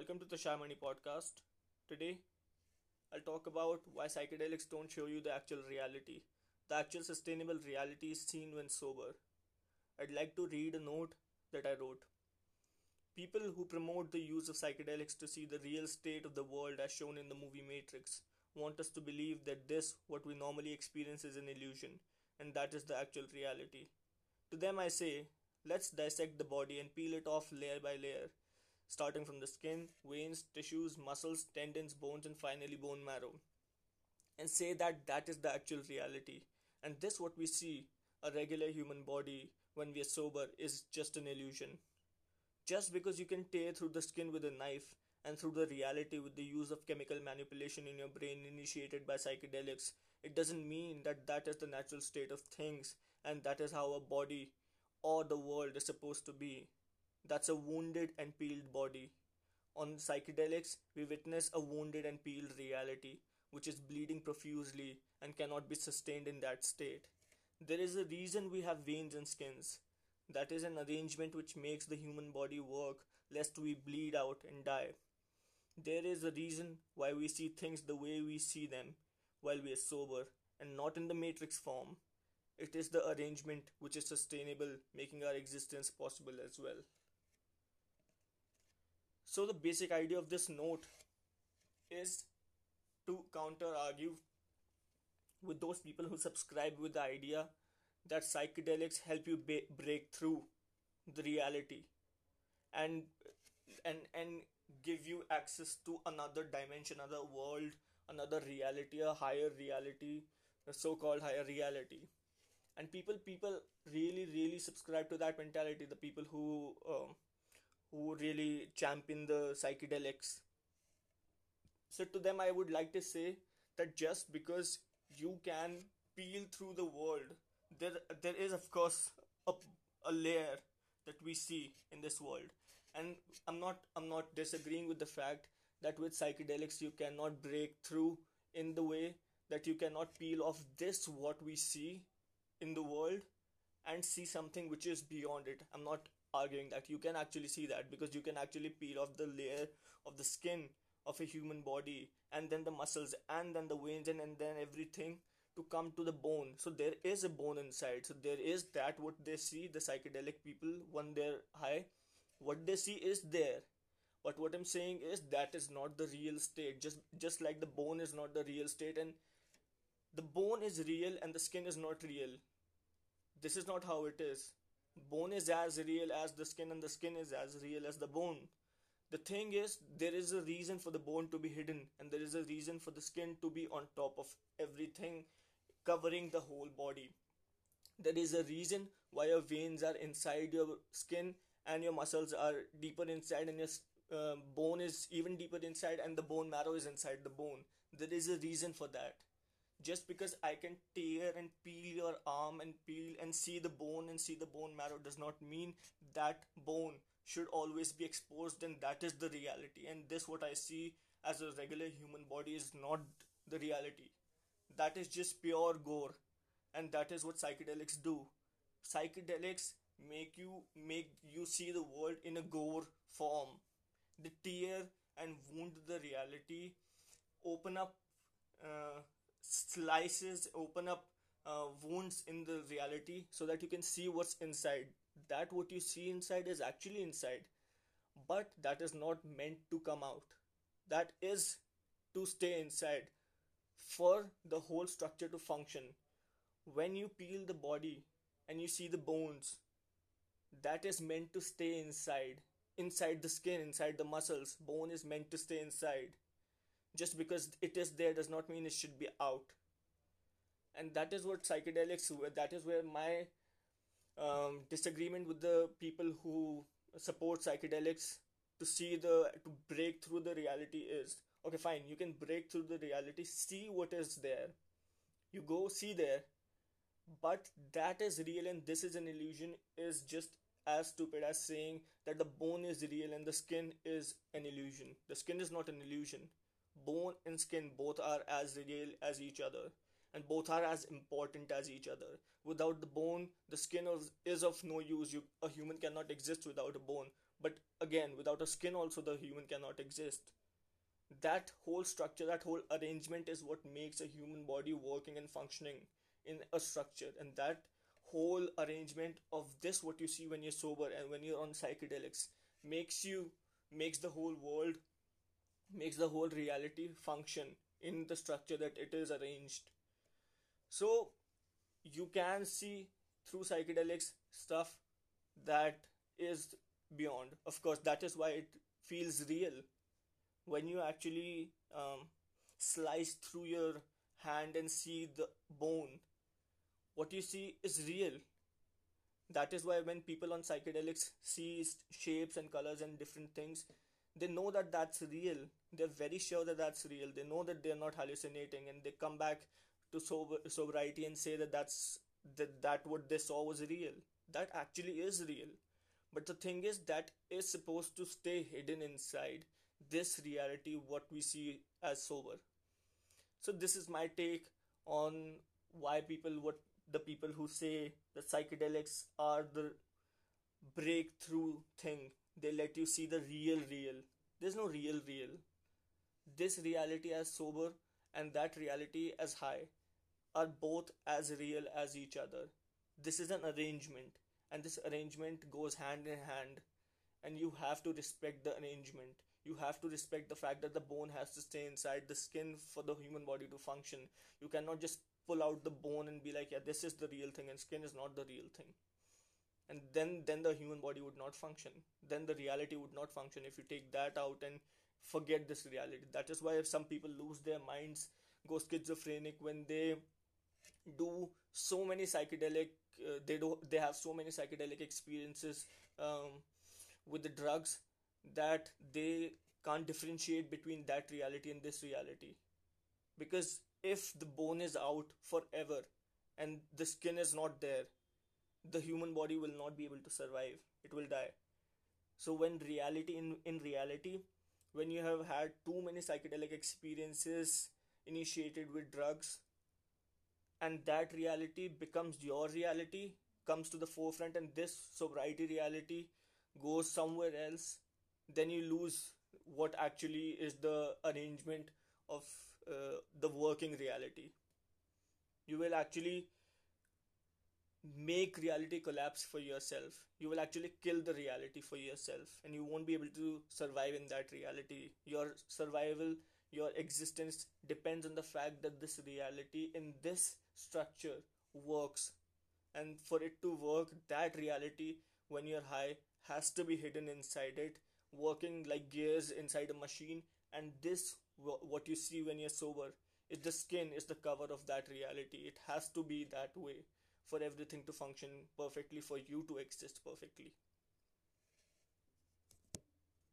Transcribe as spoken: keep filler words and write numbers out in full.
Welcome to the Shyamani Podcast. Today, I'll talk about why psychedelics don't show you the actual reality, the actual sustainable reality is seen when sober. I'd like to read a note that I wrote. People who promote the use of psychedelics to see the real state of the world as shown in the movie Matrix want us to believe that this, what we normally experience, is an illusion, and that is the actual reality. To them I say, let's dissect the body and peel it off layer by layer. Starting from the skin, veins, tissues, muscles, tendons, bones, and finally bone marrow. And say that that is the actual reality. And this what we see, a regular human body, when we are sober, is just an illusion. Just because you can tear through the skin with a knife, and through the reality with the use of chemical manipulation in your brain initiated by psychedelics, it doesn't mean that that is the natural state of things, and that is how a body or the world is supposed to be. That's a wounded and peeled body. On psychedelics, we witness a wounded and peeled reality, which is bleeding profusely and cannot be sustained in that state. There is a reason we have veins and skins. That is an arrangement which makes the human body work, lest we bleed out and die. There is a reason why we see things the way we see them, while we are sober, and not in the Matrix form. It is the arrangement which is sustainable, making our existence possible as well. So the basic idea of this note is to counter-argue with those people who subscribe with the idea that psychedelics help you ba- break through the reality and, and, and give you access to another dimension, another world, another reality, a higher reality, a so-called higher reality. And people people really, really subscribe to that mentality, the people who... Um, who really champion the psychedelics. So to them I would like to say that just because you can peel through the world, there there is of course a, a layer that we see in this world. And I'm not I'm not disagreeing with the fact that with psychedelics you cannot break through in the way that you cannot peel off this what we see in the world and see something which is beyond it. I'm not arguing that you can actually see that, because you can actually peel off the layer of the skin of a human body and then the muscles and then the veins and, and then everything to come to the bone. So there is a bone inside. So there is that what they see, the psychedelic people, when they're high, what they see is there. But what I'm saying is that is not the real state. Just just like the bone is not the real state, and the bone is real and the skin is not real. This is not how it is. Bone is as real as the skin, and the skin is as real as the bone. The thing is, there is a reason for the bone to be hidden, and there is a reason for the skin to be on top of everything, covering the whole body. There is a reason why your veins are inside your skin, and your muscles are deeper inside, and your uh, bone is even deeper inside, and the bone marrow is inside the bone. There is a reason for that. Just because I can tear and peel your arm and peel and see the bone and see the bone marrow does not mean that bone should always be exposed, and that is the reality. And this what I see as a regular human body is not the reality. That is just pure gore, and that is what psychedelics do. Psychedelics make you make you see the world in a gore form. They tear and wound the reality, open up... Uh, slices open up uh, wounds in the reality so that you can see what's inside. That what you see inside is actually inside, but that is not meant to come out. That is to stay inside for the whole structure to function. When you peel the body and you see the bones, that is meant to stay inside, inside the skin, inside the muscles. Bone is meant to stay inside. Just because it is there does not mean it should be out. And that is what psychedelics, that is where my um, disagreement with the people who support psychedelics to see the, to break through the reality is. Okay, fine, you can break through the reality, see what is there. You go see there. But that is real and this is an illusion is just as stupid as saying that the bone is real and the skin is an illusion. The skin is not an illusion. Bone and skin both are as real as each other, and both are as important as each other. Without the bone, the skin is of no use. You, a human cannot exist without a bone. But again, without a skin also the human cannot exist. That whole structure, that whole arrangement is what makes a human body working and functioning in a structure. And that whole arrangement of this, what you see when you're sober and when you're on psychedelics, makes you, makes the whole world, makes the whole reality function in the structure that it is arranged. So you can see through psychedelics stuff that is beyond. Of course, that is why it feels real. When you actually um, slice through your hand and see the bone, what you see is real. That is why when people on psychedelics see shapes and colors and different things, they know that that's real. They're very sure that that's real. They know that they're not hallucinating, and they come back to sober, sobriety and say that that's that, that what they saw was real. That actually is real. But the thing is, that is supposed to stay hidden inside this reality, what we see as sober. So this is my take on why people, what the people who say that psychedelics are the breakthrough thing, they let you see the real real. There's no real real. This reality as sober and that reality as high are both as real as each other. This is an arrangement, and this arrangement goes hand in hand, and you have to respect the arrangement. You have to respect the fact that the bone has to stay inside the skin for the human body to function. You cannot just pull out the bone and be like, yeah, this is the real thing and skin is not the real thing. And then, then the human body would not function. Then the reality would not function if you take that out and forget this reality. That is why some people lose their minds, go schizophrenic when they do so many psychedelic, uh, they do, they have so many psychedelic experiences um, with the drugs, that they can't differentiate between that reality and this reality. Because if the bone is out forever and the skin is not there, the human body will not be able to survive. It will die. So when reality, in, in reality, when you have had too many psychedelic experiences initiated with drugs, and that reality becomes your reality, comes to the forefront, and this sobriety reality goes somewhere else, then you lose what actually is the arrangement of uh, the working reality. You will actually make reality collapse for yourself. You will actually kill the reality for yourself, and you won't be able to survive in that reality. Your survival, your existence depends on the fact that this reality in this structure works. And for it to work, that reality, when you're high, has to be hidden inside it, working like gears inside a machine. And this, what you see when you're sober, is the skin, is the cover of that reality. It has to be that way for everything to function perfectly, for you to exist perfectly.